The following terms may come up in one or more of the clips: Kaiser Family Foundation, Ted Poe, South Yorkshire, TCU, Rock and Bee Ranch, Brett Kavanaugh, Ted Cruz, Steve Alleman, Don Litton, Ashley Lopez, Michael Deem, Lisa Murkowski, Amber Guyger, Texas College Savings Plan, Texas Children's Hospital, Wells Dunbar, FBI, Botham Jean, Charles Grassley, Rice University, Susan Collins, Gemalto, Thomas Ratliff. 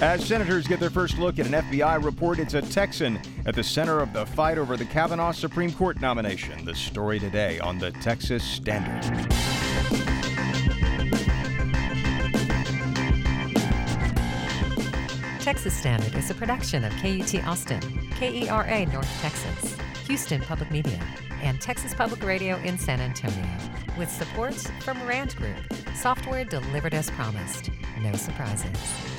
As senators get their first look at an FBI report, it's a Texan at the center of the fight over the Kavanaugh Supreme Court nomination. The story today on the Texas Standard. Texas Standard is a production of KUT Austin, KERA North Texas, Houston Public Media, and Texas Public Radio in San Antonio, with support from Rand Group, software delivered as promised. No surprises.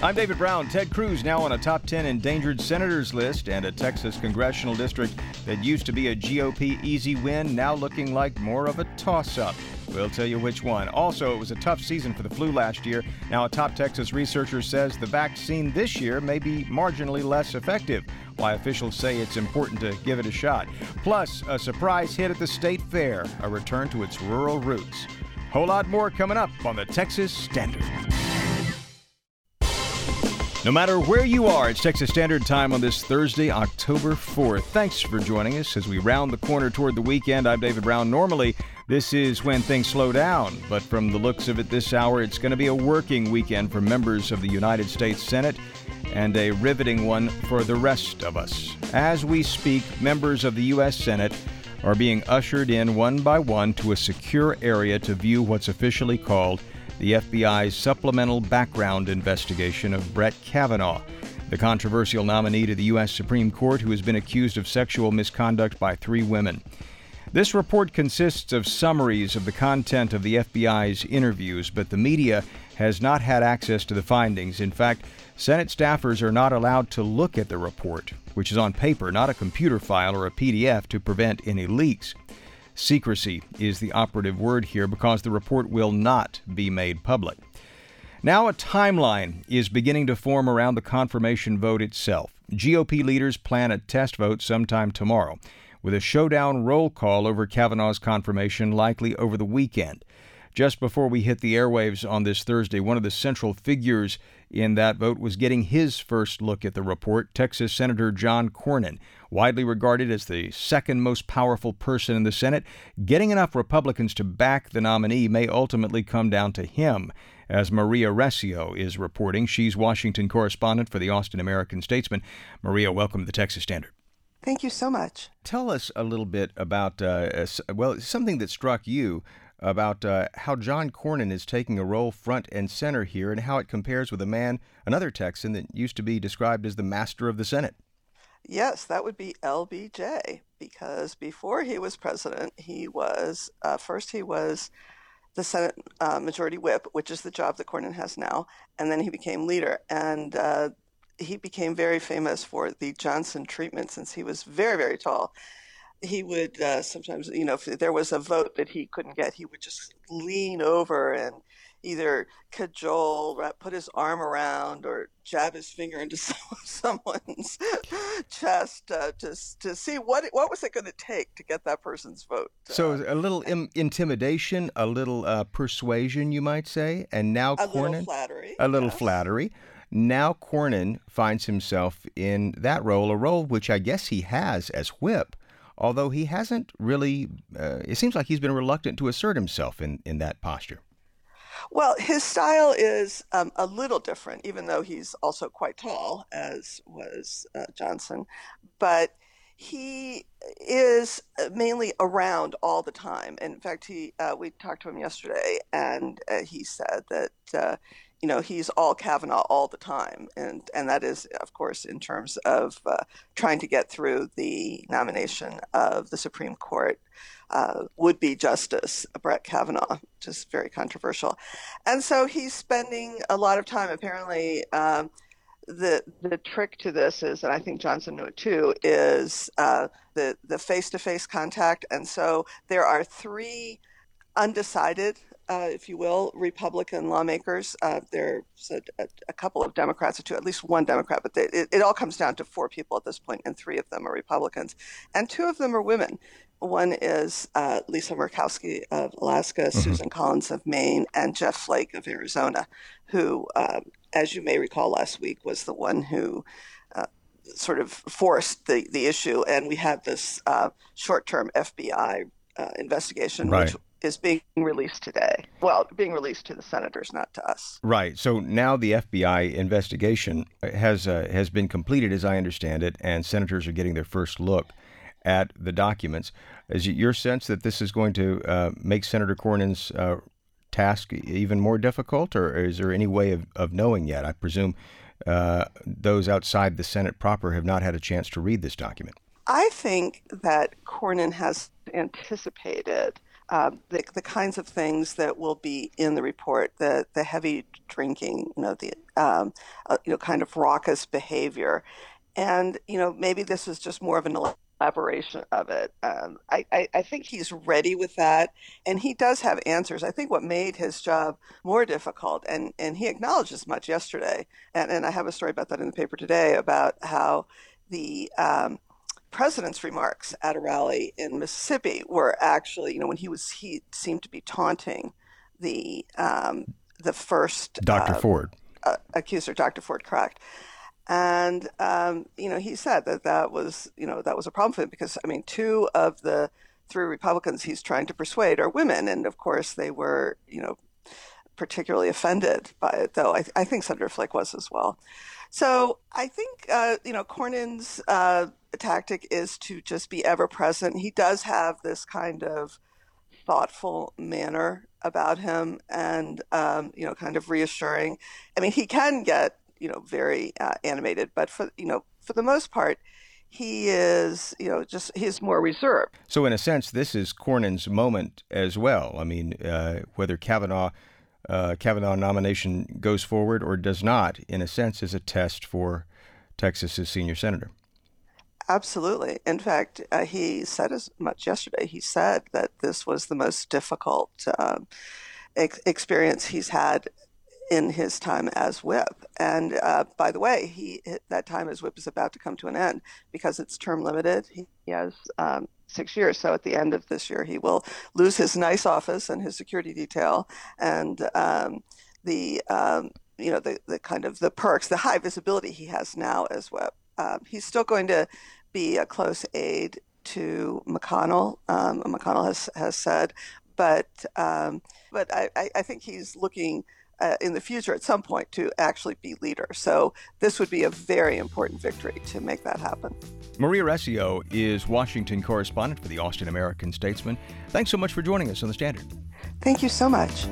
I'm David Brown. Ted Cruz now on a top 10 endangered senators list, and a Texas congressional district that used to be a GOP easy win now looking like more of a toss-up. We'll tell you which one. Also, it was a tough season for the flu last year. Now, a top Texas researcher says the vaccine this year may be marginally less effective. Why officials say it's important to give it a shot. Plus, a surprise hit at the state fair, a return to its rural roots. Whole lot more coming up on the Texas Standard. No matter where you are, it's Texas Standard Time on this Thursday, October 4th. Thanks for joining us as we round the corner toward the weekend. I'm David Brown. Normally, this is when things slow down, but from the looks of it this hour, it's going to be a working weekend for members of the United States Senate and a riveting one for the rest of us. As we speak, members of the U.S. Senate are being ushered in one by one to a secure area to view what's officially called the FBI's supplemental background investigation of Brett Kavanaugh, the controversial nominee to the U.S. Supreme Court who has been accused of sexual misconduct by three women. This report consists of summaries of the content of the FBI's interviews, but the media has not had access to the findings. In fact, Senate staffers are not allowed to look at the report, which is on paper, not a computer file or a PDF, to prevent any leaks. Secrecy is the operative word here because the report will not be made public. Now a timeline is beginning to form around the confirmation vote itself. GOP leaders plan a test vote sometime tomorrow, with a showdown roll call over Kavanaugh's confirmation likely over the weekend. Just before we hit the airwaves on this Thursday, one of the central figures in that vote was getting his first look at the report, Texas Senator John Cornyn, widely regarded as the second most powerful person in the Senate. Getting enough Republicans to back the nominee may ultimately come down to him, as Maria Recio is reporting. She's Washington correspondent for the Austin American-Statesman. Maria, welcome to the Texas Standard. Thank you so much. Tell us a little bit about, something that struck you about how John Cornyn is taking a role front and center here and how it compares with a man, another Texan, that used to be described as the master of the Senate. Yes, that would be LBJ, because before he was president, he was, first he was the Senate Majority Whip, which is the job that Cornyn has now, and then he became leader. And he became very famous for the Johnson treatment since he was very, very tall. He would sometimes, if there was a vote that he couldn't get, he would just lean over and either cajole, put his arm around, or jab his finger into someone's chest to see what was it going to take to get that person's vote. So a little intimidation, a little persuasion, you might say, and now a little flattery. Now Cornyn finds himself in that role, a role which I guess he has as whip. Although he hasn't really, it seems like he's been reluctant to assert himself in that posture. Well, his style is a little different, even though he's also quite tall, as was Johnson. But he is mainly around all the time. And in fact, we talked to him yesterday, and he said that he's all Kavanaugh all the time. And that is, of course, in terms of trying to get through the nomination of the Supreme Court would-be Justice Brett Kavanaugh, which is very controversial. And so he's spending a lot of time. Apparently, the trick to this is, and I think Johnson knew it too, is the face-to-face contact. And so there are three undecided, if you will, Republican lawmakers. There's a couple of Democrats or two, at least one Democrat, but it all comes down to four people at this point, and three of them are Republicans, and two of them are women. One is Lisa Murkowski of Alaska, mm-hmm. Susan Collins of Maine, and Jeff Flake of Arizona, who, as you may recall last week, was the one who sort of forced the issue, and we had this short-term FBI investigation, right. Which is being released today. Well, being released to the senators, not to us. Right. So now the FBI investigation has been completed, as I understand it, and senators are getting their first look at the documents. Is it your sense that this is going to make Senator Cornyn's task even more difficult, or is there any way of knowing yet? I presume those outside the Senate proper have not had a chance to read this document. I think that Cornyn has anticipated the kinds of things that will be in the report, the heavy drinking, kind of raucous behavior. And, maybe this is just more of an elaboration of it. I think he's ready with that, and he does have answers. I think what made his job more difficult, and he acknowledged as much yesterday, and I have a story about that in the paper today, about how the president's remarks at a rally in Mississippi were actually, when he seemed to be taunting the first Dr. Ford accuser, Dr. Ford, correct. And he said that was a problem for him because two of the three Republicans he's trying to persuade are women, and of course they were particularly offended by it. Though I think Senator Flake was as well. So I think Cornyn's tactic is to just be ever present. He does have this kind of thoughtful manner about him, and kind of reassuring. He can get very animated, but for the most part, he is he's more reserved. So in a sense, this is Cornyn's moment as well. Whether Kavanaugh nomination goes forward or does not, in a sense, is a test for Texas's senior senator. Absolutely. In fact, he said as much yesterday. He said that this was the most difficult experience he's had in his time as whip. And by the way, that time as whip is about to come to an end because it's term limited. He has 6 years. So at the end of this year, he will lose his nice office and his security detail and the kind of the perks, the high visibility he has now as whip. He's still going to be a close aide to McConnell. McConnell has said, but I think he's looking in the future at some point to actually be leader. So this would be a very important victory to make that happen. Maria Recio is Washington correspondent for the Austin American-Statesman. Thanks so much for joining us on The Standard. Thank you so much.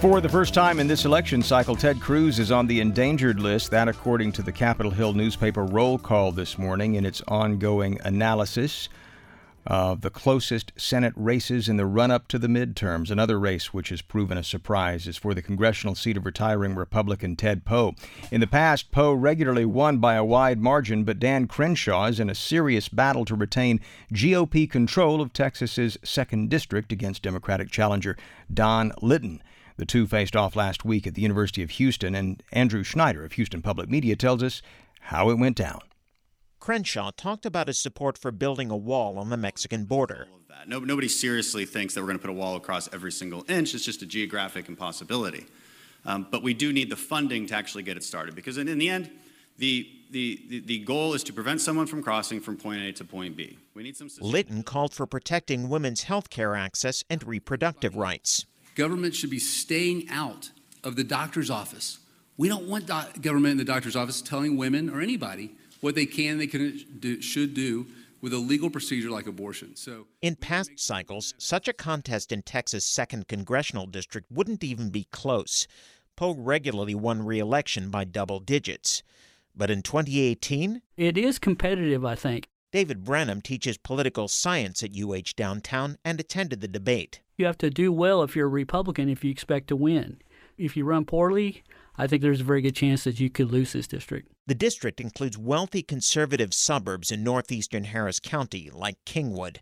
For the first time in this election cycle, Ted Cruz is on the endangered list. That, according to the Capitol Hill newspaper Roll Call this morning, in its ongoing analysis of the closest Senate races in the run-up to the midterms. Another race which has proven a surprise is for the congressional seat of retiring Republican Ted Poe. In the past, Poe regularly won by a wide margin, but Dan Crenshaw is in a serious battle to retain GOP control of Texas's 2nd District against Democratic challenger Don Litton. The two faced off last week at the University of Houston, and Andrew Schneider of Houston Public Media tells us how it went down. Crenshaw talked about his support for building a wall on the Mexican border. Nobody seriously thinks that we're going to put a wall across every single inch. It's just a geographic impossibility. But we do need the funding to actually get it started, because in the end, the goal is to prevent someone from crossing from point A to point B. We need some. Litton called for protecting women's health care access and reproductive rights. Government should be staying out of the doctor's office. We don't want government in the doctor's office telling women or anybody what they can and should do with a legal procedure like abortion. So, in past cycles, such a contest in Texas' 2nd Congressional District wouldn't even be close. Poe regularly won re-election by double digits. But in 2018... It is competitive, I think. David Brown teaches political science at UH downtown and attended the debate. You have to do well if you're a Republican if you expect to win. If you run poorly, I think there's a very good chance that you could lose this district. The district includes wealthy conservative suburbs in northeastern Harris County, like Kingwood.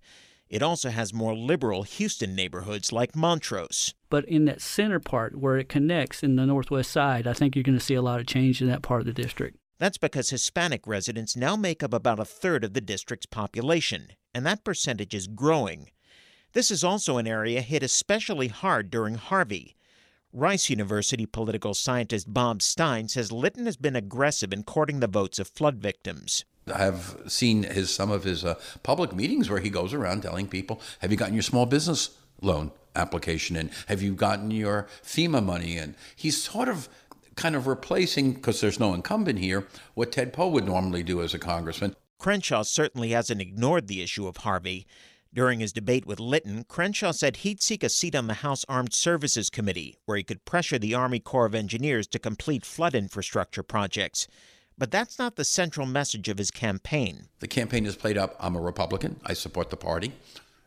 It also has more liberal Houston neighborhoods like Montrose. But in that center part where it connects in the northwest side, I think you're going to see a lot of change in that part of the district. That's because Hispanic residents now make up about a third of the district's population, and that percentage is growing. This is also an area hit especially hard during Harvey. Rice University political scientist Bob Stein says Litton has been aggressive in courting the votes of flood victims. I have seen some of his public meetings where he goes around telling people, have you gotten your small business loan application in? Have you gotten your FEMA money in? He's sort of kind of replacing, because there's no incumbent here, what Ted Poe would normally do as a congressman. Crenshaw certainly hasn't ignored the issue of Harvey. During his debate with Litton, Crenshaw said he'd seek a seat on the House Armed Services Committee, where he could pressure the Army Corps of Engineers to complete flood infrastructure projects. But that's not the central message of his campaign. The campaign is played up, I'm a Republican, I support the party,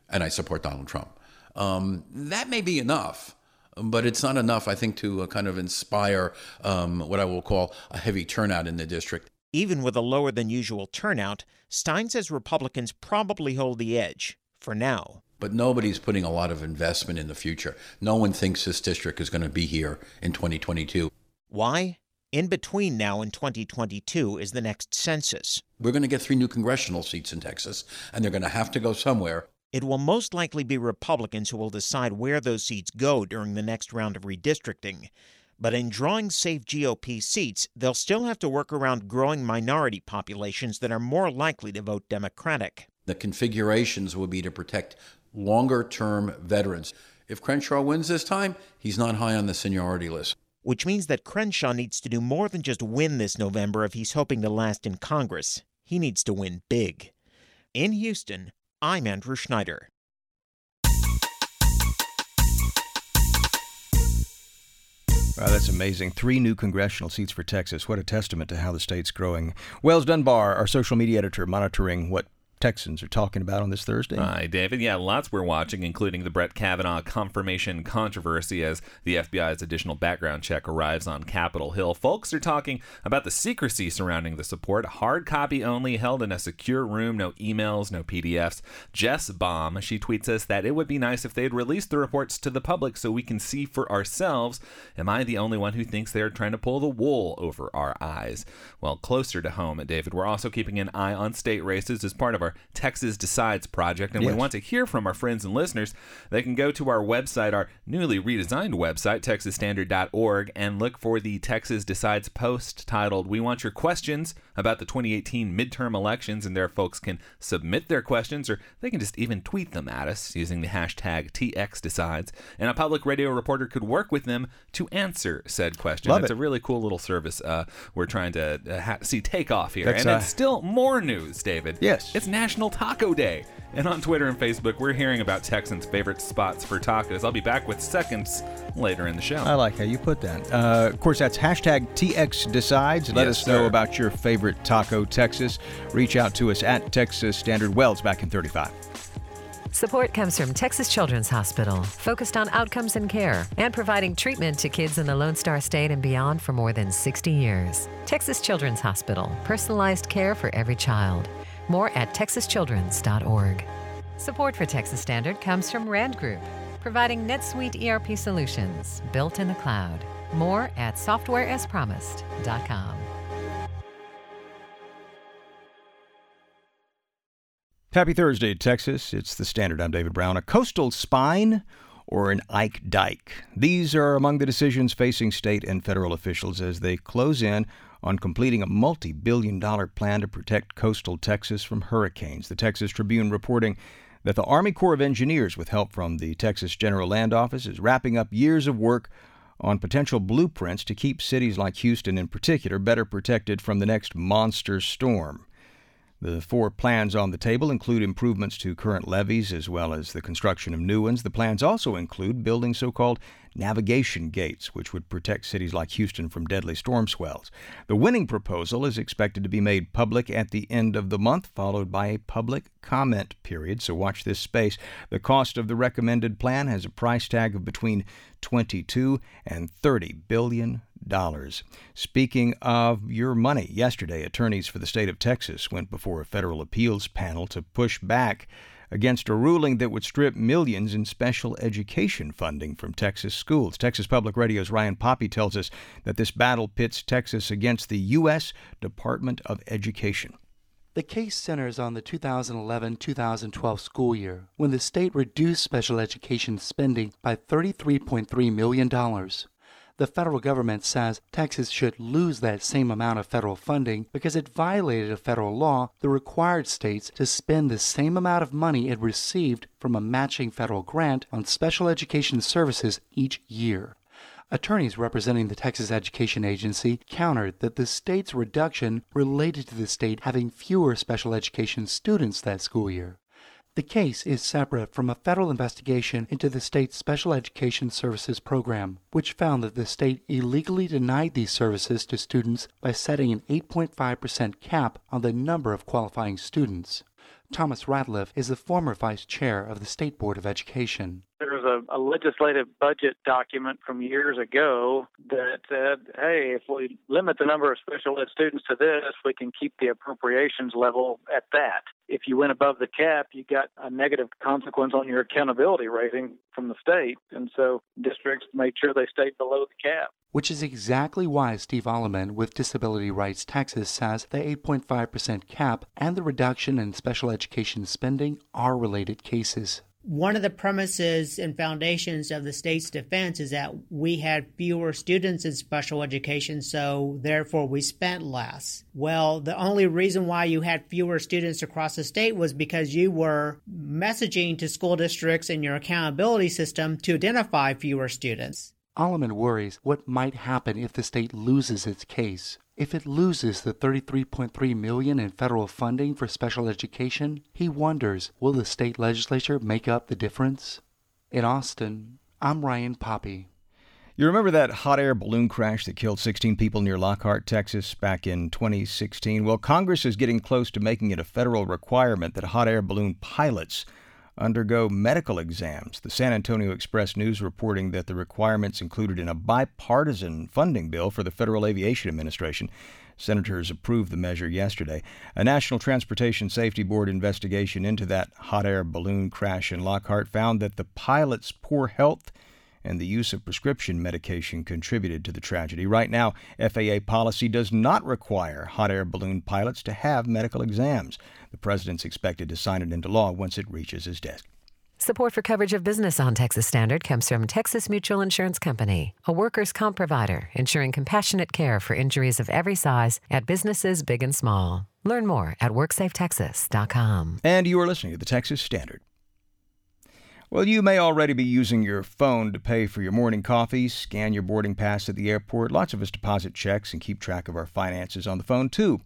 and I support Donald Trump. That may be enough, but it's not enough, I think, to kind of inspire what I will call a heavy turnout in the district. Even with a lower than usual turnout, Stein says Republicans probably hold the edge, for now. But nobody's putting a lot of investment in the future. No one thinks this district is going to be here in 2022. Why? In between now and 2022 is the next census. We're going to get 3 new congressional seats in Texas, and they're going to have to go somewhere. It will most likely be Republicans who will decide where those seats go during the next round of redistricting. But in drawing safe GOP seats, they'll still have to work around growing minority populations that are more likely to vote Democratic. The configurations will be to protect longer-term veterans. If Crenshaw wins this time, he's not high on the seniority list. Which means that Crenshaw needs to do more than just win this November if he's hoping to last in Congress. He needs to win big. In Houston, I'm Andrew Schneider. Wow, that's amazing. 3 new congressional seats for Texas. What a testament to how the state's growing. Wells Dunbar, our social media editor, monitoring what Texans are talking about on this Thursday. Hi, David. Yeah, lots we're watching, including the Brett Kavanaugh confirmation controversy as the FBI's additional background check arrives on Capitol Hill. Folks are talking about the secrecy surrounding the support. Hard copy only, held in a secure room, no emails, no PDFs. Jess Baum, she tweets us that it would be nice if they'd release the reports to the public so we can see for ourselves. Am I the only one who thinks they're trying to pull the wool over our eyes? Well, closer to home, David, we're also keeping an eye on state races as part of our Texas Decides project, and we want to hear from our friends and listeners. They can go to our website, our newly redesigned website, texasstandard.org, and look for the Texas Decides post titled, "We Want Your Questions About the 2018 Midterm Elections," and there folks can submit their questions, or they can just even tweet them at us using the hashtag TXDecides, and a public radio reporter could work with them to answer said question. Love it's it. A really cool little service we're trying to see take off here. That's, and it's still more news, David. Yes. It's National Taco Day. And on Twitter and Facebook, we're hearing about Texans' favorite spots for tacos. I'll be back with seconds later in the show. I like how you put that. Of course, that's hashtag TXDecides. Let us know about your favorite taco, Texas. Reach out to us at Texas Standard. Wells back in 35. Support comes from Texas Children's Hospital, focused on outcomes and care, and providing treatment to kids in the Lone Star State and beyond for more than 60 years. Texas Children's Hospital, personalized care for every child. More at texaschildrens.org. Support for Texas Standard comes from Rand Group, providing NetSuite ERP solutions built in the cloud. More at softwareaspromised.com. Happy Thursday, Texas. It's the Standard. I'm David Brown. A coastal spine or an Ike Dike? These are among the decisions facing state and federal officials as they close in on completing a multi-billion-dollar plan to protect coastal Texas from hurricanes. The Texas Tribune reporting that the Army Corps of Engineers, with help from the Texas General Land Office, is wrapping up years of work on potential blueprints to keep cities like Houston in particular better protected from the next monster storm. The 4 plans on the table include improvements to current levees as well as the construction of new ones. The plans also include building so-called navigation gates, which would protect cities like Houston from deadly storm swells. The winning proposal is expected to be made public at the end of the month, followed by a public comment period, so watch this space. The cost of the recommended plan has a price tag of between $22 and $30 billion. Speaking of your money, yesterday attorneys for the state of Texas went before a federal appeals panel to push back against a ruling that would strip millions in special education funding from Texas schools. Texas Public Radio's Ryan Poppy tells us that this battle pits Texas against the U.S. Department of Education. The case centers on the 2011-2012 school year, when the state reduced special education spending by $33.3 million. the federal government says Texas should lose that same amount of federal funding because it violated a federal law that required states to spend the same amount of money it received from a matching federal grant on special education services each year. Attorneys representing the Texas Education Agency countered that the state's reduction related to the state having fewer special education students that school year. The case is separate from a federal investigation into the state's special education services program, which found that the state illegally denied these services to students by setting an 8.5% cap on the number of qualifying students. Thomas Ratliff is the former vice chair of the State Board of Education. There's a legislative budget document from years ago that said, hey, if we limit the number of special ed students to this, we can keep the appropriations level at that. If you went above the cap, you got a negative consequence on your accountability rating from the state. And so districts made sure they stayed below the cap. Which is exactly why Steve Alleman with Disability Rights Texas says the 8.5% cap and the reduction in special education spending are related cases. One of the premises and foundations of the state's defense is that we had fewer students in special education, so therefore we spent less. Well, the only reason why you had fewer students across the state was because you were messaging to school districts and your accountability system to identify fewer students. Alleman worries what might happen if the state loses its case. If it loses the $33.3 million in federal funding for special education, he wonders, will the state legislature make up the difference? In Austin, I'm Ryan Poppy. You remember that hot air balloon crash that killed 16 people near Lockhart, Texas back in 2016? Well, Congress is getting close to making it a federal requirement that hot air balloon pilots undergo medical exams. The San Antonio Express-News reporting that the requirement's included in a bipartisan funding bill for the Federal Aviation Administration. Senators approved the measure yesterday. A National Transportation Safety Board investigation into that hot air balloon crash in Lockhart found that the pilot's poor health and the use of prescription medication contributed to the tragedy. Right now, FAA policy does not require hot air balloon pilots to have medical exams. The president's expected to sign it into law once it reaches his desk. Support for coverage of business on Texas Standard comes from Texas Mutual Insurance Company, a workers' comp provider ensuring compassionate care for injuries of every size at businesses big and small. Learn more at WorkSafeTexas.com. And you are listening to the Texas Standard. Well, you may already be using your phone to pay for your morning coffee, scan your boarding pass at the airport. Lots of us deposit checks and keep track of our finances on the phone, too.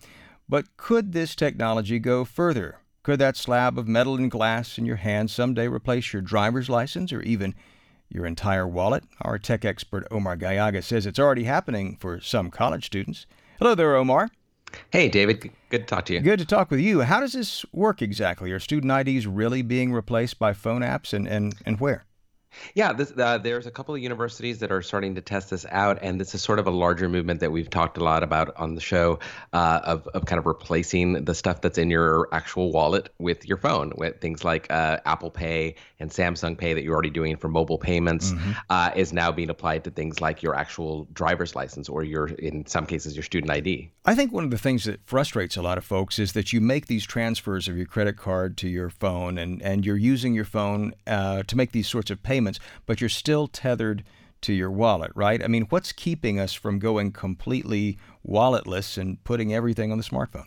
But could this technology go further? Could that slab of metal and glass in your hand someday replace your driver's license or even your entire wallet? Our tech expert, Omar Gallaga, says it's already happening for some college students. Hello there, Omar. Hey, David. Good to talk to you. Good to talk with you. How does this work exactly? Are student IDs really being replaced by phone apps and where? Yeah, there's a couple of universities that are starting to test this out, and this is sort of a larger movement that we've talked a lot about on the show of kind of replacing the stuff that's in your actual wallet with your phone, with things like Apple Pay and Samsung Pay that you're already doing for mobile payments is now being applied to things like your actual driver's license or your, in some cases, your student ID. I think one of the things that frustrates a lot of folks is that you make these transfers of your credit card to your phone, and you're using your phone to make these sorts of payments. But you're still tethered to your wallet, right? I mean, what's keeping us from going completely walletless and putting everything on the smartphone?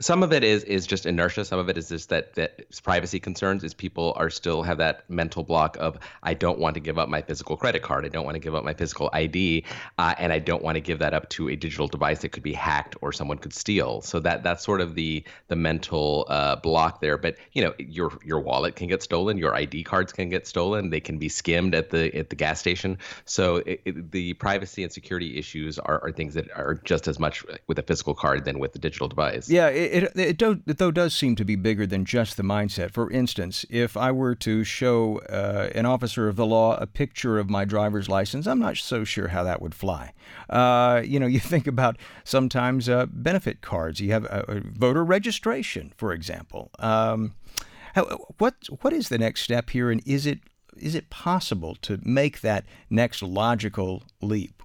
Some of it is just inertia. Some of it is just that privacy concerns, is people are still have that mental block of, I don't want to give up my physical credit card. I don't want to give up my physical ID. And I don't want to give that up to a digital device that could be hacked or someone could steal. So that's sort of the mental block there. But, you know, your wallet can get stolen. Your ID cards can get stolen. They can be skimmed at the gas station. So the privacy and security issues are things that are just as much with a physical card than with the digital device. Yeah, it does seem to be bigger than just the mindset. For instance, if I were to show an officer of the law a picture of my driver's license, I'm not so sure how that would fly. You think about sometimes benefit cards. You have voter registration, for example. What is the next step here, and is it possible to make that next logical leap?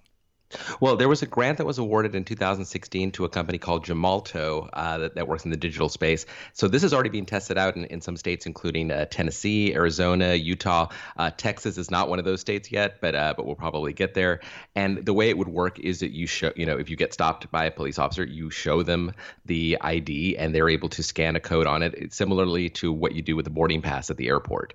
Well, there was a grant that was awarded in 2016 to a company called Gemalto that works in the digital space. So this is already being tested out in some states, including Tennessee, Arizona, Utah. Texas is not one of those states yet, but we'll probably get there. And the way it would work is that you show, you know, if you get stopped by a police officer, you show them the ID and they're able to scan a code on it. It's similarly to what you do with the boarding pass at the airport.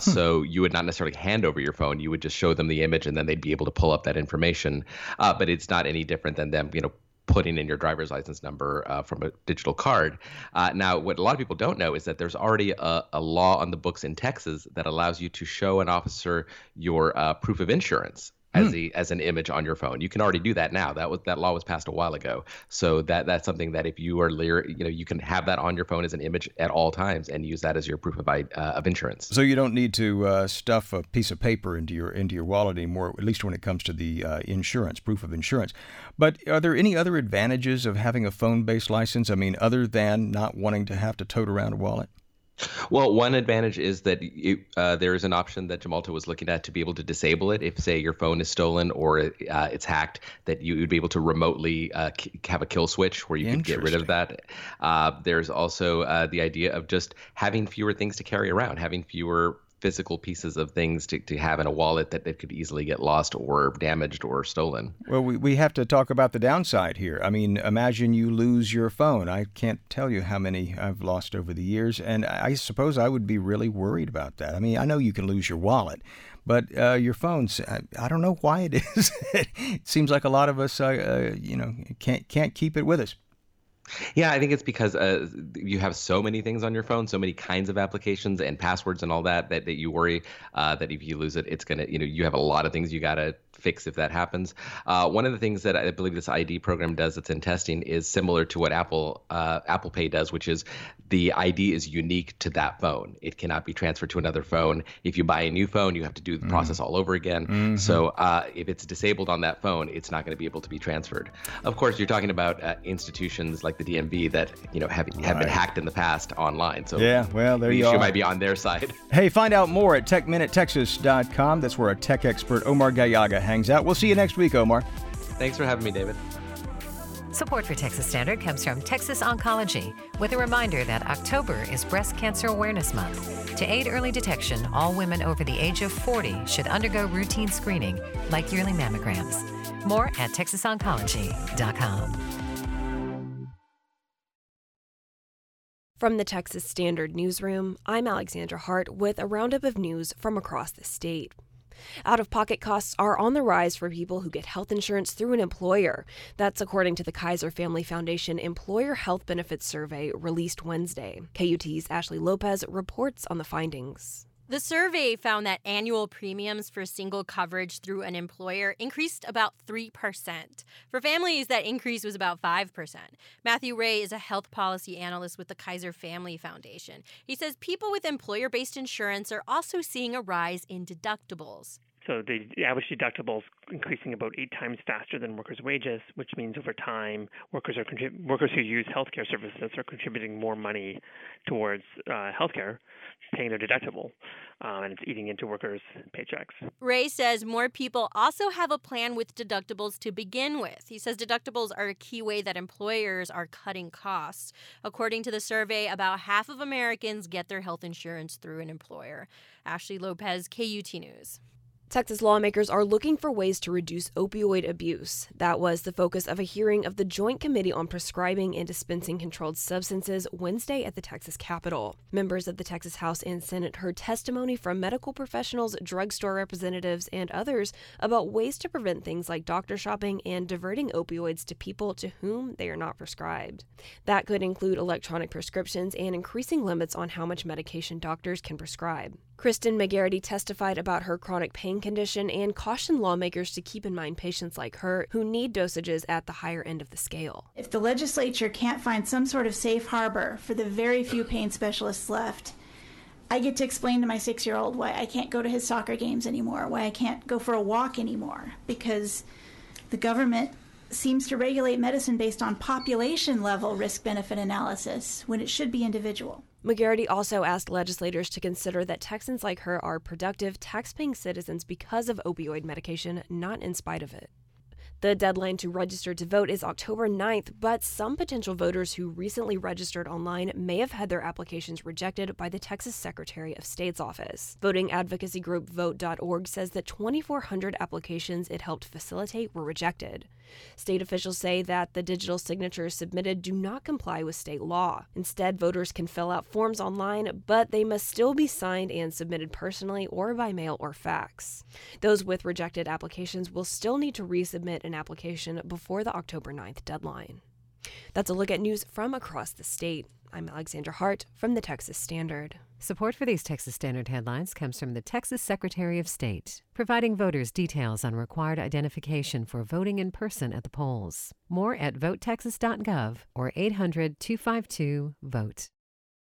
So you would not necessarily hand over your phone. You would just show them the image and then they'd be able to pull up that information. But it's not any different than them, you know, putting in your driver's license number from a digital card. Now, what a lot of people don't know is that there's already a law on the books in Texas that allows you to show an officer your proof of insurance as an image on your phone. You can already do that now. That law was passed a while ago. So that's something that if you are, you can have that on your phone as an image at all times and use that as your proof of insurance. So you don't need to stuff a piece of paper into your wallet anymore, at least when it comes to the insurance, proof of insurance. But are there any other advantages of having a phone-based license? I mean, other than not wanting to have to tote around a wallet? Well, one advantage is that there is an option that Gemalto was looking at to be able to disable it. If, say, your phone is stolen or it's hacked, that you would be able to remotely have a kill switch where you could get rid of that. There's also the idea of just having fewer things to carry around, having fewer physical pieces of things to have in a wallet that could easily get lost or damaged or stolen. Well, we have to talk about the downside here. I mean, imagine you lose your phone. I can't tell you how many I've lost over the years, and I suppose I would be really worried about that. I mean, I know you can lose your wallet, but your phones, I don't know why it is. It seems like a lot of us, can't keep it with us. Yeah, I think it's because you have so many things on your phone, so many kinds of applications and passwords and all that you worry that if you lose it, it's going to, you have a lot of things you got to fix if that happens. One of the things that I believe this ID program does that's in testing is similar to what Apple Pay does, which is the ID is unique to that phone. It cannot be transferred to another phone. If you buy a new phone, you have to do the process all over again. Mm-hmm. So if it's disabled on that phone, it's not going to be able to be transferred. Of course, you're talking about institutions like the DMV that have been hacked in the past online. So yeah, well, there you go. The issue might be on their side. Hey, find out more at techminute.texas.com. That's where our tech expert Omar Gallaga hangs out. We'll see you next week, Omar. Thanks for having me, David. Support for Texas Standard comes from Texas Oncology, with a reminder that October is Breast Cancer Awareness Month. To aid early detection, all women over the age of 40 should undergo routine screening, like yearly mammograms. More at texasoncology.com. From the Texas Standard Newsroom, I'm Alexandra Hart with a roundup of news from across the state. Out-of-pocket costs are on the rise for people who get health insurance through an employer. That's according to the Kaiser Family Foundation Employer Health Benefits Survey released Wednesday. KUT's Ashley Lopez reports on the findings. The survey found that annual premiums for single coverage through an employer increased about 3%. For families, that increase was about 5%. Matthew Ray is a health policy analyst with the Kaiser Family Foundation. He says people with employer-based insurance are also seeing a rise in deductibles. So the average deductibles increasing about 8 times faster than workers' wages, which means over time, workers who use healthcare services are contributing more money towards healthcare, paying their deductible, and it's eating into workers' paychecks. Ray says more people also have a plan with deductibles to begin with. He says deductibles are a key way that employers are cutting costs. According to the survey, about half of Americans get their health insurance through an employer. Ashley Lopez, KUT News. Texas lawmakers are looking for ways to reduce opioid abuse. That was the focus of a hearing of the Joint Committee on Prescribing and Dispensing Controlled Substances Wednesday at the Texas Capitol. Members of the Texas House and Senate heard testimony from medical professionals, drugstore representatives, and others about ways to prevent things like doctor shopping and diverting opioids to people to whom they are not prescribed. That could include electronic prescriptions and increasing limits on how much medication doctors can prescribe. Kristen McGarity testified about her chronic pain condition and cautioned lawmakers to keep in mind patients like her who need dosages at the higher end of the scale. If the legislature can't find some sort of safe harbor for the very few pain specialists left, I get to explain to my 6-year-old why I can't go to his soccer games anymore, why I can't go for a walk anymore, because the government seems to regulate medicine based on population-level risk-benefit analysis when it should be individual. McGarity also asked legislators to consider that Texans like her are productive, tax-paying citizens because of opioid medication, not in spite of it. The deadline to register to vote is October 9th, but some potential voters who recently registered online may have had their applications rejected by the Texas Secretary of State's office. Voting advocacy group Vote.org says that 2,400 applications it helped facilitate were rejected. State officials say that the digital signatures submitted do not comply with state law. Instead, voters can fill out forms online, but they must still be signed and submitted personally or by mail or fax. Those with rejected applications will still need to resubmit an application before the October 9th deadline. That's a look at news from across the state. I'm Alexandra Hart from the Texas Standard. Support for these Texas Standard headlines comes from the Texas Secretary of State, providing voters details on required identification for voting in person at the polls. More at votetexas.gov or 800-252-VOTE.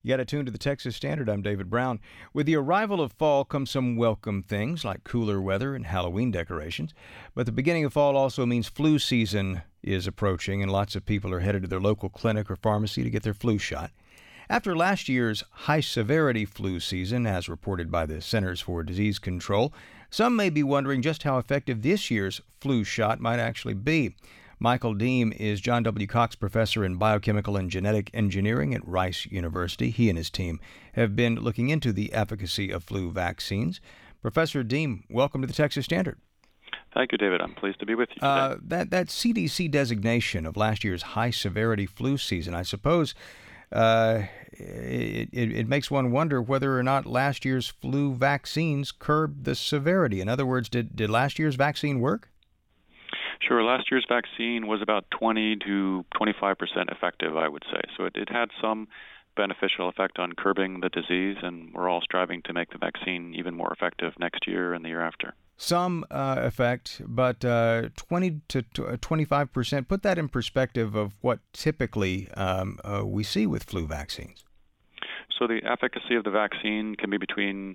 You got to tune to the Texas Standard. I'm David Brown. With the arrival of fall comes some welcome things like cooler weather and Halloween decorations. But the beginning of fall also means flu season is approaching, and lots of people are headed to their local clinic or pharmacy to get their flu shot. After last year's high-severity flu season, as reported by the Centers for Disease Control, some may be wondering just how effective this year's flu shot might actually be. Michael Deem is John W. Cox Professor in Biochemical and Genetic Engineering at Rice University. He and his team have been looking into the efficacy of flu vaccines. Professor Deem, welcome to the Texas Standard. Thank you, David. I'm pleased to be with you today. That CDC designation of last year's high-severity flu season, I suppose it makes one wonder whether or not last year's flu vaccines curbed the severity. In other words, did last year's vaccine work? Sure. Last year's vaccine was about 20 to 25% effective, I would say. So it had some beneficial effect on curbing the disease, and we're all striving to make the vaccine even more effective next year and the year after. Some effect, but 20 to 25%. Put that in perspective of what typically we see with flu vaccines. So the efficacy of the vaccine can be between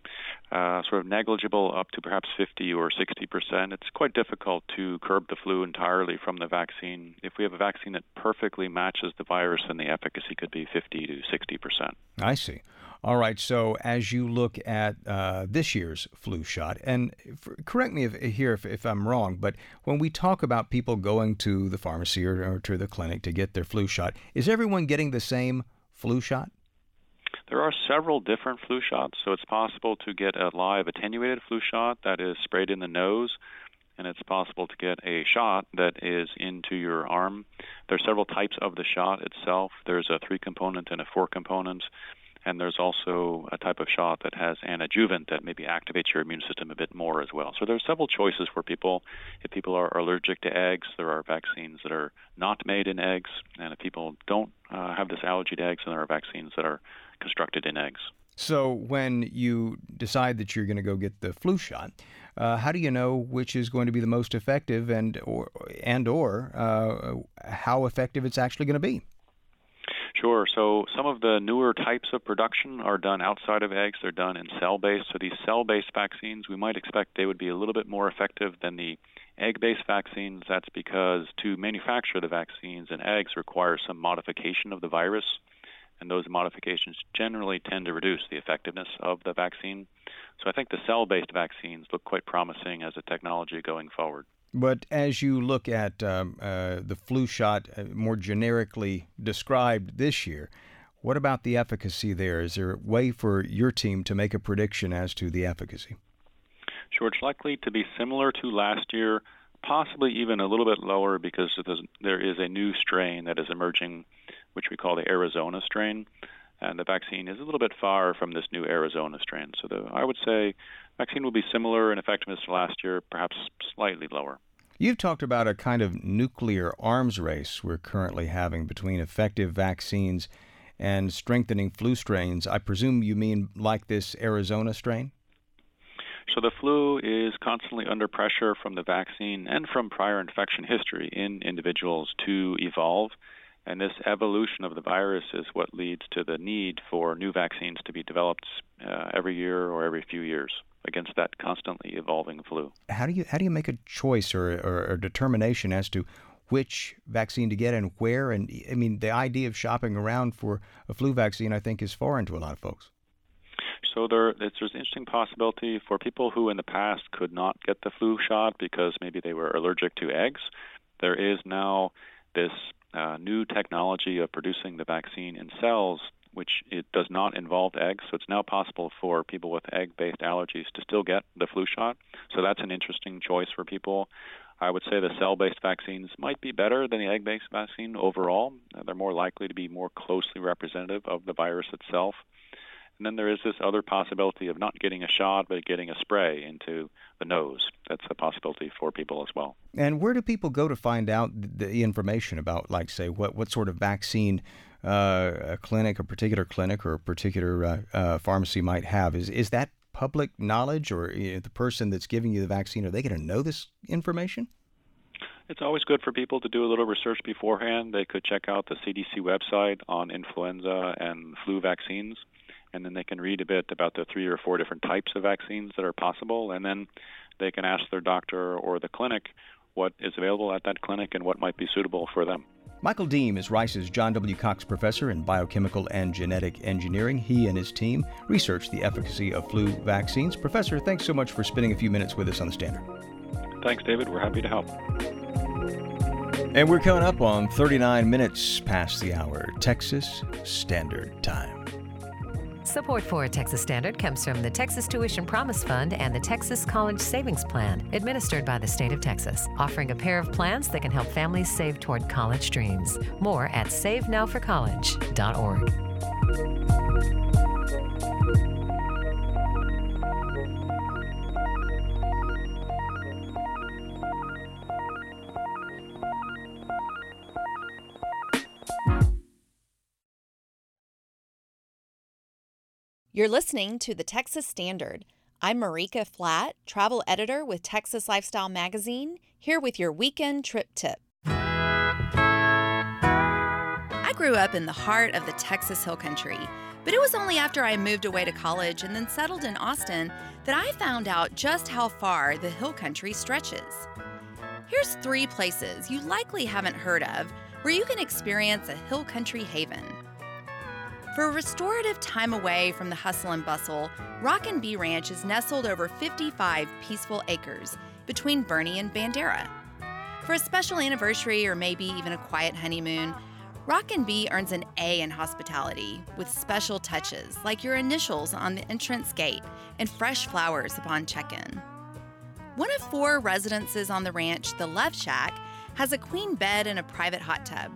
sort of negligible up to perhaps 50 or 60%. It's quite difficult to curb the flu entirely from the vaccine. If we have a vaccine that perfectly matches the virus, then the efficacy could be 50 to 60%. I see. All right. So as you look at this year's flu shot, and correct me if I'm wrong, but when we talk about people going to the pharmacy or to the clinic to get their flu shot, is everyone getting the same flu shot? There are several different flu shots, so it's possible to get a live attenuated flu shot that is sprayed in the nose, and it's possible to get a shot that is into your arm. There's several types of the shot itself. There's a 3-component and a 4-component, and there's also a type of shot that has an adjuvant that maybe activates your immune system a bit more as well. So there's several choices for people. If people are allergic to eggs, there are vaccines that are not made in eggs, and if people don't have this allergy to eggs, then there are vaccines that are constructed in eggs. So when you decide that you're going to go get the flu shot, how do you know which is going to be the most effective and how effective it's actually going to be? Sure. So some of the newer types of production are done outside of eggs. They're done in cell-based. So these cell-based vaccines, we might expect they would be a little bit more effective than the egg-based vaccines. That's because to manufacture the vaccines in eggs requires some modification of the virus, and those modifications generally tend to reduce the effectiveness of the vaccine. So I think the cell-based vaccines look quite promising as a technology going forward. But as you look at the flu shot more generically described this year, what about the efficacy there? Is there a way for your team to make a prediction as to the efficacy? Sure. It's likely to be similar to last year, possibly even a little bit lower because there is a new strain that is emerging, which we call the Arizona strain, and the vaccine is a little bit far from this new Arizona strain. So I would say vaccine will be similar in effectiveness to last year, perhaps slightly lower. You've talked about a kind of nuclear arms race we're currently having between effective vaccines and strengthening flu strains. I presume you mean like this Arizona strain? So the flu is constantly under pressure from the vaccine and from prior infection history in individuals to evolve. And this evolution of the virus is what leads to the need for new vaccines to be developed every year or every few years against that constantly evolving flu. How do you make a choice or determination as to which vaccine to get and where? And I mean, the idea of shopping around for a flu vaccine, I think, is foreign to a lot of folks. So there's an interesting possibility for people who in the past could not get the flu shot because maybe they were allergic to eggs. there is now this new technology of producing the vaccine in cells, which it does not involve eggs. So it's now possible for people with egg-based allergies to still get the flu shot. So that's an interesting choice for people. I would say the cell-based vaccines might be better than the egg-based vaccine overall. They're more likely to be more closely representative of the virus itself. And then there is this other possibility of not getting a shot, but getting a spray into the nose. That's a possibility for people as well. And where do people go to find out the information about, like, say, what sort of vaccine a particular clinic or a particular pharmacy might have? Is that public knowledge, or the person that's giving you the vaccine, are they going to know this information? It's always good for people to do a little research beforehand. They could check out the CDC website on influenza and flu vaccines, and then they can read a bit about the 3 or 4 different types of vaccines that are possible, and then they can ask their doctor or the clinic what is available at that clinic and what might be suitable for them. Michael Deem is Rice's John W. Cox Professor in Biochemical and Genetic Engineering. He and his team research the efficacy of flu vaccines. Professor, thanks so much for spending a few minutes with us on The Standard. Thanks, David. We're happy to help. And we're coming up on 39 minutes past the hour, Texas Standard Time. Support for Texas Standard comes from the Texas Tuition Promise Fund and the Texas College Savings Plan, administered by the state of Texas, offering a pair of plans that can help families save toward college dreams. More at savenowforcollege.org. You're listening to the Texas Standard. I'm Marika Flatt, travel editor with Texas Lifestyle Magazine, here with your weekend trip tip. I grew up in the heart of the Texas Hill Country, but it was only after I moved away to college and then settled in Austin that I found out just how far the Hill Country stretches. Here's 3 places you likely haven't heard of where you can experience a Hill Country haven. For restorative time away from the hustle and bustle, Rock and Bee Ranch is nestled over 55 peaceful acres between Bernie and Bandera. For a special anniversary or maybe even a quiet honeymoon, Rock and Bee earns an A in hospitality with special touches like your initials on the entrance gate and fresh flowers upon check-in. One of 4 residences on the ranch, the Love Shack, has a queen bed and a private hot tub.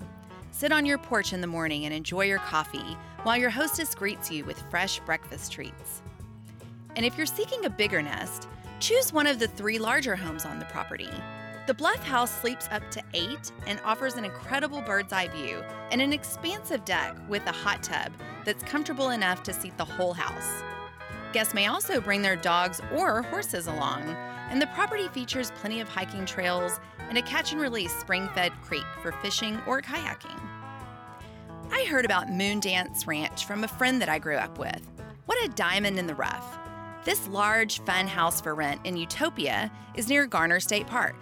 Sit on your porch in the morning and enjoy your coffee while your hostess greets you with fresh breakfast treats. And if you're seeking a bigger nest, choose one of the 3 larger homes on the property. The Bluff House sleeps up to 8 and offers an incredible bird's eye view and an expansive deck with a hot tub that's comfortable enough to seat the whole house. Guests may also bring their dogs or horses along, and the property features plenty of hiking trails and a catch-and-release spring-fed creek for fishing or kayaking. I heard about Moondance Ranch from a friend that I grew up with. What a diamond in the rough. This large, fun house for rent in Utopia is near Garner State Park.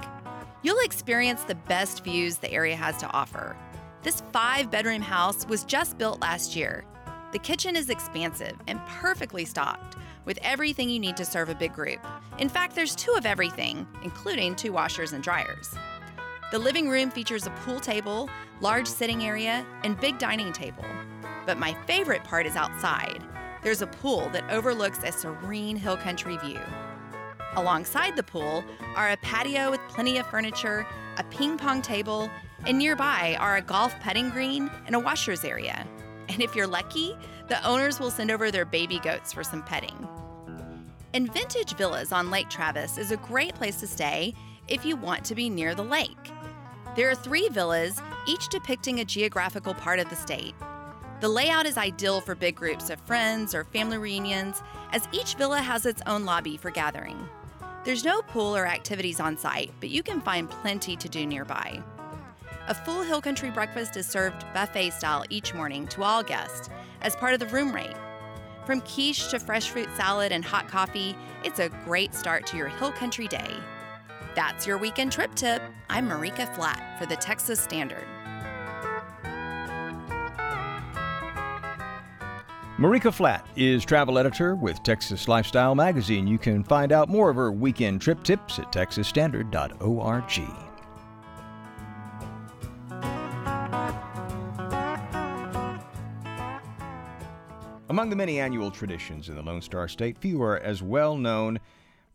You'll experience the best views the area has to offer. This 5-bedroom house was just built last year. The kitchen is expansive and perfectly stocked with everything you need to serve a big group. In fact, there's 2 of everything, including 2 washers and dryers. The living room features a pool table, large sitting area, and big dining table. But my favorite part is outside. There's a pool that overlooks a serene hill country view. Alongside the pool are a patio with plenty of furniture, a ping pong table, and nearby are a golf putting green and a washers area. And if you're lucky, the owners will send over their baby goats for some petting. And Vintage Villas on Lake Travis is a great place to stay if you want to be near the lake. There are 3 villas, each depicting a geographical part of the state. The layout is ideal for big groups of friends or family reunions, as each villa has its own lobby for gathering. There's no pool or activities on site, but you can find plenty to do nearby. A full Hill Country breakfast is served buffet style each morning to all guests as part of the room rate. From quiche to fresh fruit salad and hot coffee, it's a great start to your Hill Country day. That's your weekend trip tip. I'm Marika Flatt for the Texas Standard. Marika Flatt is travel editor with Texas Lifestyle Magazine. You can find out more of her weekend trip tips at texasstandard.org. Among the many annual traditions in the Lone Star State, few are as well known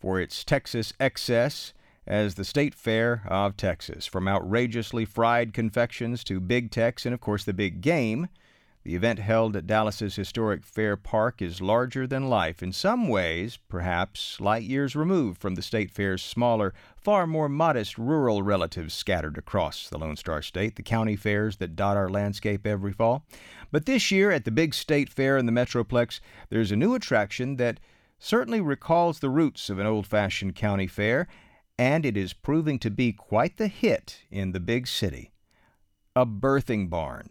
for its Texas excess as the State Fair of Texas. From outrageously fried confections to Big Tex and, of course, the big game, the event held at Dallas's historic Fair Park is larger than life, in some ways perhaps light years removed from the State Fair's smaller, far more modest rural relatives scattered across the Lone Star State, the county fairs that dot our landscape every fall. But this year, at the big State Fair in the Metroplex, there's a new attraction that certainly recalls the roots of an old-fashioned county fair, and it is proving to be quite the hit in the big city. A birthing barn.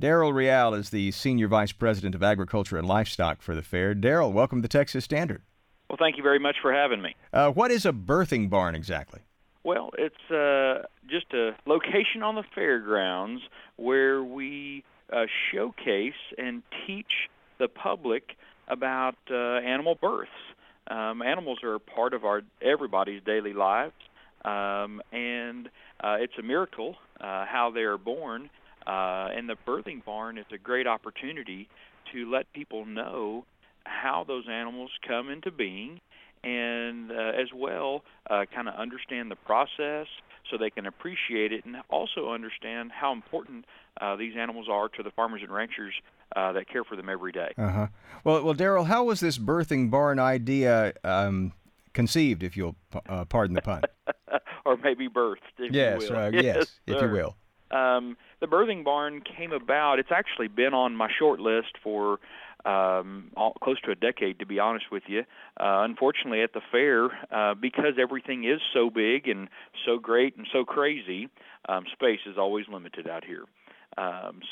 Darryl Real is the Senior Vice President of Agriculture and Livestock for the fair. Darryl, welcome to Texas Standard. Well, thank you very much for having me. What is a birthing barn exactly? Well, it's just a location on the fairgrounds where we showcase and teach the public about animal births. Animals are part of everybody's daily lives, and it's a miracle how they are born. And the birthing barn is a great opportunity to let people know how those animals come into being and as well kind of understand the process so they can appreciate it and also understand how important these animals are to the farmers and ranchers that care for them every day. Uh-huh. Well, Darryl, how was this birthing barn idea conceived, if you'll pardon the pun? Or maybe birthed, if you will. Yes, if you will. The birthing barn came about. It's actually been on my short list for close to a decade, to be honest with you. Unfortunately, at the fair, because everything is so big and so great and so crazy, space is always limited out here.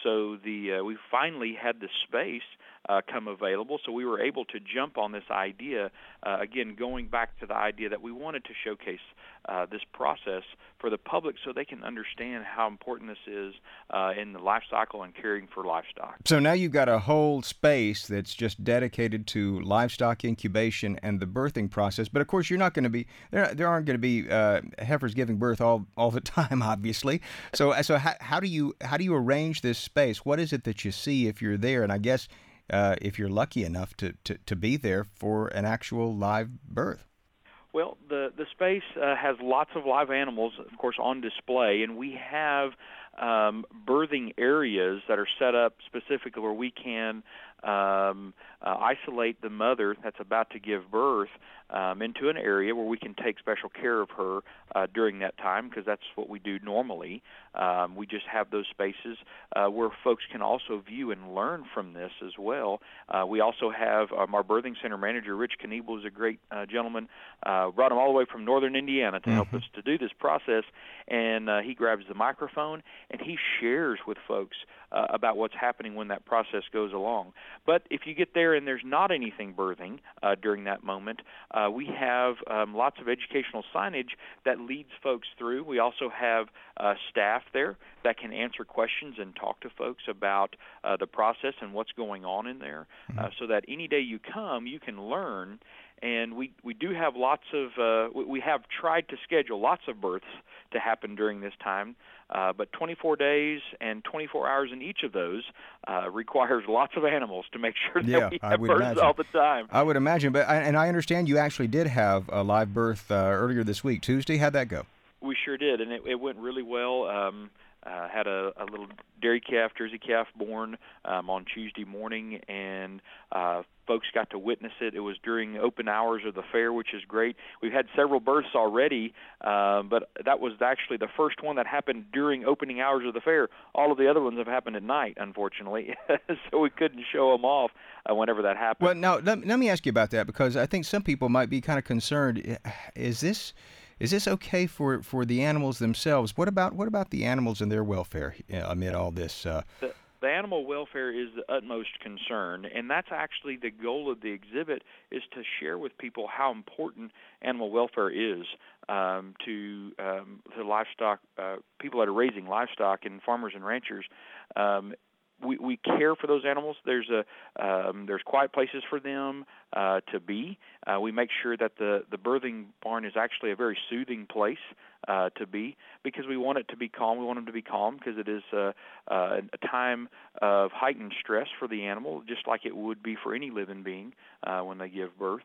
So we finally had the space come available, so we were able to jump on this idea, again, going back to the idea that we wanted to showcase this process for the public so they can understand how important this is in the life cycle and caring for livestock. So now you've got a whole space that's just dedicated to livestock incubation and the birthing process, but of course you're not going to be, there aren't going to be heifers giving birth all the time, obviously. So how do you arrange this space? What is it that you see if you're there? And I guess if you're lucky enough to be there for an actual live birth. Well, the space has lots of live animals, of course, on display, and we have birthing areas that are set up specifically where we can isolate the mother that's about to give birth into an area where we can take special care of her during that time, because that's what we do normally. We just have those spaces where folks can also view and learn from this as well. We also have our birthing center manager, Rich Knievel, is a great gentleman. Brought him all the way from northern Indiana to help us to do this process, and he grabs the microphone and he shares with folks about what's happening when that process goes along. But if you get there and there's not anything birthing during that moment, we have lots of educational signage that leads folks through. We also have staff there that can answer questions and talk to folks about the process and what's going on in there, so that any day you come, you can learn. And we do have lots of we have tried to schedule lots of births to happen during this time, but 24 days and 24 hours in each of those requires lots of animals to make sure that we have births all the time. I would imagine, and I understand you actually did have a live birth earlier this week, Tuesday. How'd that go? We sure did, and it went really well. Had a little dairy calf, Jersey calf born on Tuesday morning, and folks got to witness it. It was during open hours of the fair, which is great. We've had several births already, but that was actually the first one that happened during opening hours of the fair. All of the other ones have happened at night, unfortunately, so we couldn't show them off whenever that happened. Well, now, let me ask you about that, because I think some people might be kind of concerned. Is this okay for the animals themselves? What about the animals and their welfare amid all this? The animal welfare is the utmost concern, and that's actually the goal of the exhibit, is to share with people how important animal welfare is to livestock people that are raising livestock and farmers and ranchers. we care for those animals. There's quiet places for them to be. We make sure that the birthing barn is actually a very soothing place to be, because we want it to be calm. We want them to be calm because it is a time of heightened stress for the animal, just like it would be for any living being when they give birth.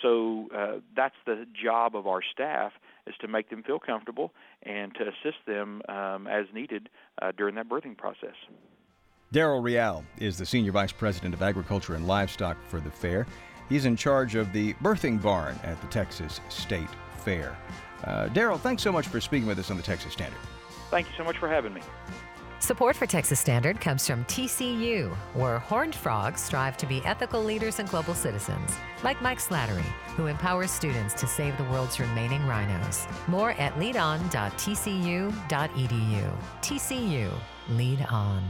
So that's the job of our staff, is to make them feel comfortable and to assist them as needed during that birthing process. Darryl Real is the Senior Vice President of Agriculture and Livestock for the fair. He's in charge of the birthing barn at the Texas State Fair. Darryl, thanks so much for speaking with us on the Texas Standard. Thank you so much for having me. Support for Texas Standard comes from TCU, where horned frogs strive to be ethical leaders and global citizens, like Mike Slattery, who empowers students to save the world's remaining rhinos. More at leadon.tcu.edu. TCU, lead on.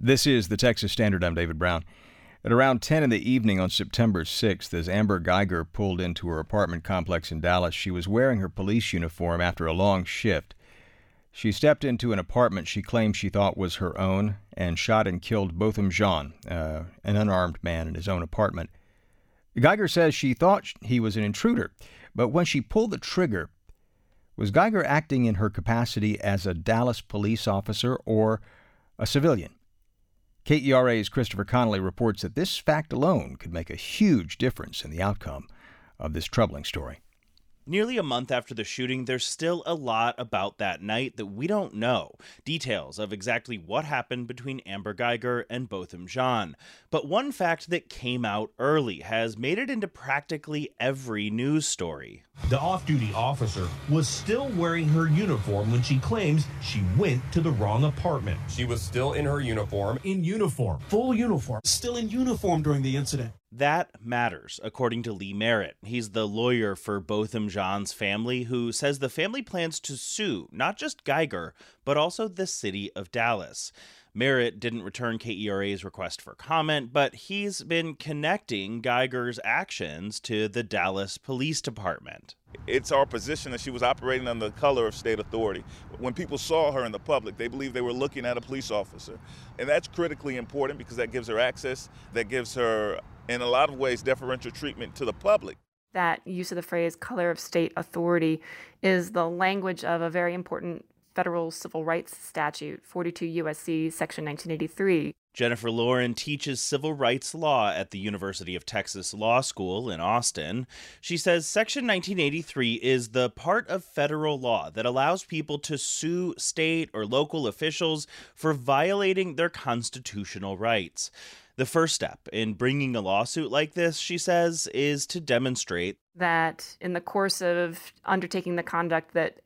This is the Texas Standard. I'm David Brown. At around 10 in the evening on September 6th, as Amber Guyger pulled into her apartment complex in Dallas, she was wearing her police uniform after a long shift. She stepped into an apartment she claimed she thought was her own and shot and killed Botham Jean, an unarmed man in his own apartment. Guyger says she thought he was an intruder, but when she pulled the trigger, was Guyger acting in her capacity as a Dallas police officer or a civilian? KERA's Christopher Connolly reports that this fact alone could make a huge difference in the outcome of this troubling story. Nearly a month after the shooting, there's still a lot about that night that we don't know. Details of exactly what happened between Amber Guyger and Botham Jean. But one fact that came out early has made it into practically every news story. The off-duty officer was still wearing her uniform when she claims she went to the wrong apartment. She was still in her uniform. In uniform. Full uniform. Still in uniform during the incident. That matters, according to Lee Merritt. He's the lawyer for Botham Jean's family, who says the family plans to sue not just Guyger, but also the city of Dallas. Merritt didn't return KERA's request for comment, but he's been connecting Geiger's actions to the Dallas Police Department. It's our position that she was operating under the color of state authority. When people saw her in the public, they believed they were looking at a police officer. And that's critically important because that gives her access, that gives her, in a lot of ways, deferential treatment to the public. That use of the phrase color of state authority is the language of a very important federal civil rights statute, 42 U.S.C. section 1983. Jennifer Lauren teaches civil rights law at the University of Texas Law School in Austin. She says Section 1983 is the part of federal law that allows people to sue state or local officials for violating their constitutional rights. The first step in bringing a lawsuit like this, she says, is to demonstrate that in the course of undertaking the conduct that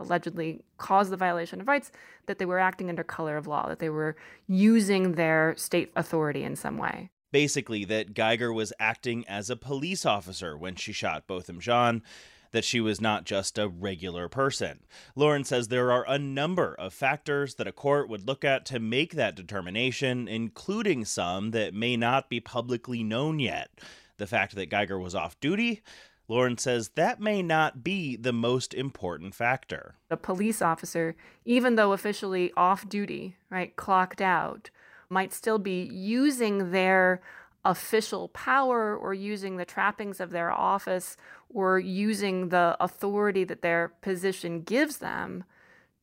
allegedly caused the violation of rights, that they were acting under color of law, that they were using their state authority in some way. Basically, that Guyger was acting as a police officer when she shot Botham Jean, that she was not just a regular person. Lauren says there are a number of factors that a court would look at to make that determination, including some that may not be publicly known yet. The fact that Guyger was off duty, Lauren says that may not be the most important factor. A police officer, even though officially off duty, right, clocked out, might still be using their official power or using the trappings of their office or using the authority that their position gives them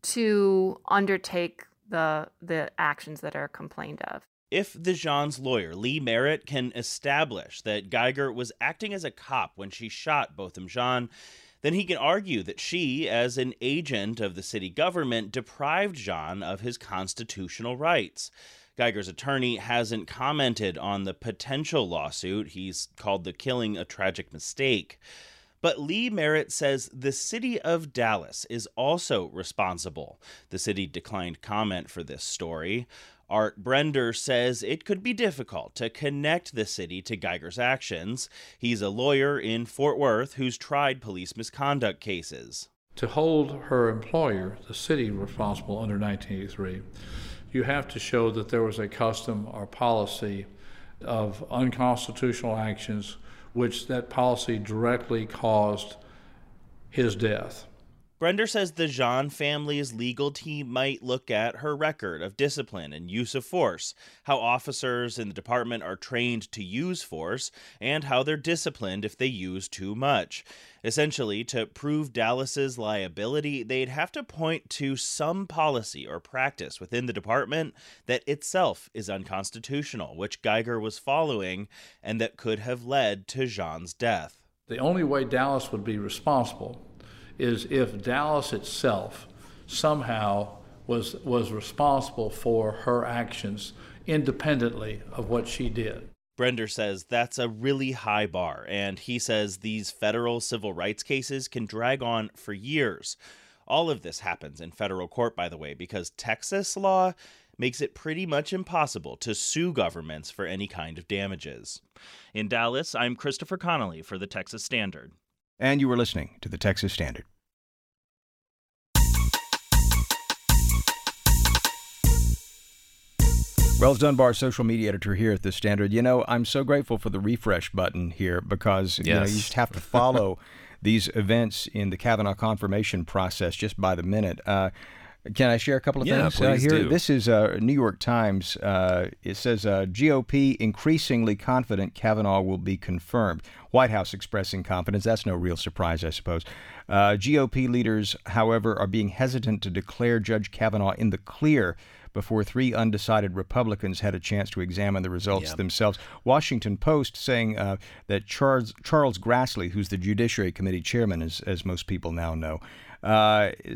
to undertake the actions that are complained of. If the Jean's lawyer, Lee Merritt, can establish that Guyger was acting as a cop when she shot Botham Jean, then he can argue that she, as an agent of the city government, deprived Jean of his constitutional rights. Geiger's attorney hasn't commented on the potential lawsuit. He's called the killing a tragic mistake. But Lee Merritt says the city of Dallas is also responsible. The city declined comment for this story. Art Brender says it could be difficult to connect the city to Geiger's actions. He's a lawyer in Fort Worth who's tried police misconduct cases. To hold her employer, the city, responsible under 1983, you have to show that there was a custom or policy of unconstitutional actions, which that policy directly caused his death. Brender says the Jean family's legal team might look at her record of discipline and use of force, how officers in the department are trained to use force, and how they're disciplined if they use too much. Essentially, to prove Dallas's liability, they'd have to point to some policy or practice within the department that itself is unconstitutional, which Guyger was following, and that could have led to Jean's death. The only way Dallas would be responsible is if Dallas itself somehow was responsible for her actions independently of what she did. Brender says that's a really high bar, and he says these federal civil rights cases can drag on for years. All of this happens in federal court, by the way, because Texas law makes it pretty much impossible to sue governments for any kind of damages. In Dallas, I'm Christopher Connolly for the Texas Standard. And you were listening to the Texas Standard. Wells Dunbar, social media editor here at the Standard. You know, I'm so grateful for the refresh button here because you know, you just have to follow these events in the Kavanaugh confirmation process just by the minute. Can I share a couple of things here? Do. This is New York Times. It says GOP increasingly confident Kavanaugh will be confirmed. White House expressing confidence. That's no real surprise, I suppose. GOP leaders, however, are being hesitant to declare Judge Kavanaugh in the clear before three undecided Republicans had a chance to examine the results themselves. Washington Post saying that Charles Grassley, who's the Judiciary Committee chairman, as most people now know,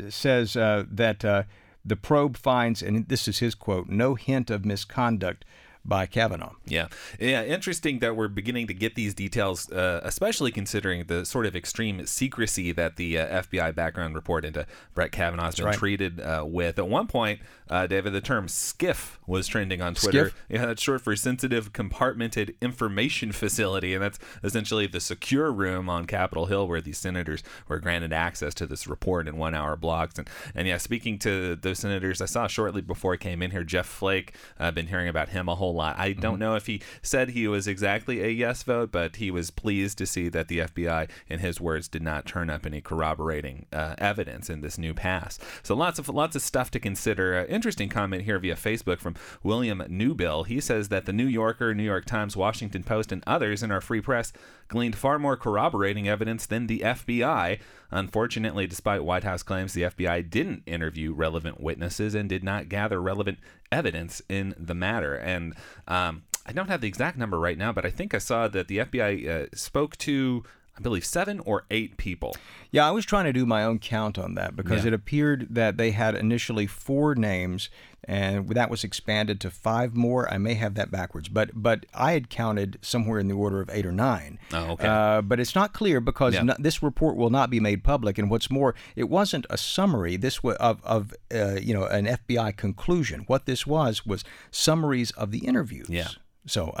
says that the probe finds, and this is his quote, no hint of misconduct by Kavanaugh. Yeah. Interesting that we're beginning to get these details, especially considering the sort of extreme secrecy that the FBI background report into Brett Kavanaugh has been treated with. At one point, David, the term SCIF was trending on Twitter. SCIF? Yeah, that's short for Sensitive Compartmented Information Facility, and that's essentially the secure room on Capitol Hill where these senators were granted access to this report in one-hour blocks. And yeah, speaking to those senators, I saw shortly before I came in here, Jeff Flake. I've been hearing about him a whole lot. I don't know if he said he was exactly a yes vote, but he was pleased to see that the FBI, in his words, did not turn up any corroborating evidence in this new pass. So lots of stuff to consider. Interesting comment here via Facebook from William Newbill. He says that the New Yorker, New York Times, Washington Post, and others in our free press gleaned far more corroborating evidence than the FBI. Unfortunately, despite White House claims, the FBI didn't interview relevant witnesses and did not gather relevant evidence in the matter. And I don't have the exact number right now, but I think I saw that the FBI spoke to, I believe, 7 or 8 people. Yeah, I was trying to do my own count on that because it appeared that they had initially 4 names, and that was expanded to 5 more. I may have that backwards, but I had counted somewhere in the order of 8 or 9. Oh, okay. But it's not clear because this report will not be made public. And what's more, it wasn't a summary. This was of an FBI conclusion. What this was summaries of the interviews. Yeah. So,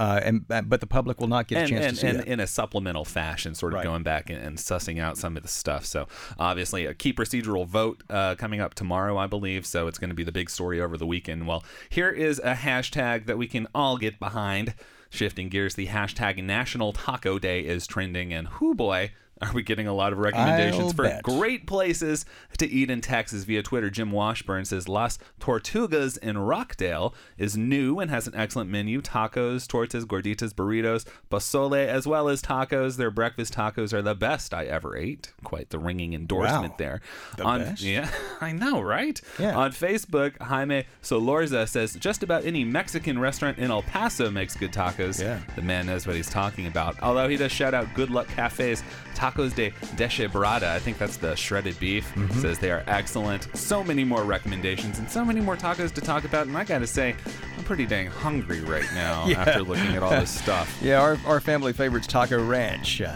but the public will not get a chance to see that. In a supplemental fashion, sort of going back and sussing out some of the stuff. So, obviously, a key procedural vote coming up tomorrow, I believe. So, it's going to be the big story over the weekend. Well, here is a hashtag that we can all get behind. Shifting gears, the hashtag National Taco Day is trending. And whoo boy, are we getting a lot of recommendations for great places to eat in Texas via Twitter. Jim Washburn says Las Tortugas in Rockdale is new and has an excellent menu. Tacos, tortas, gorditas, burritos, pozole, as well as tacos. Their breakfast tacos are the best I ever ate. Quite the ringing endorsement there. The best? Yeah, I know, right? Yeah. On Facebook, Jaime Solorza says just about any Mexican restaurant in El Paso makes good tacos. Yeah. The man knows what he's talking about. Although he does shout out Good Luck Cafe's Tacos de Deshebrada, I think that's the shredded beef, says they are excellent. So many more recommendations and so many more tacos to talk about. And I got to say, I'm pretty dang hungry right now after looking at all this stuff. Yeah, our family favorite's Taco Ranch here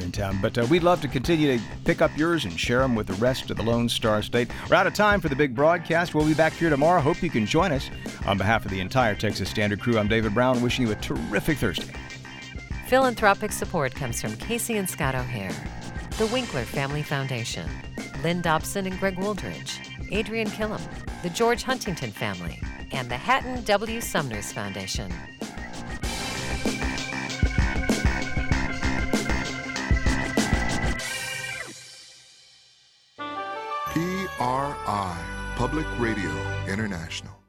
in town. But we'd love to continue to pick up yours and share them with the rest of the Lone Star State. We're out of time for the big broadcast. We'll be back here tomorrow. Hope you can join us. On behalf of the entire Texas Standard crew, I'm David Brown, wishing you a terrific Thursday. Philanthropic support comes from Casey and Scott O'Hare, the Winkler Family Foundation, Lynn Dobson and Greg Wooldridge, Adrian Killam, the George Huntington Family, and the Hatton W. Sumners Foundation. PRI, Public Radio International.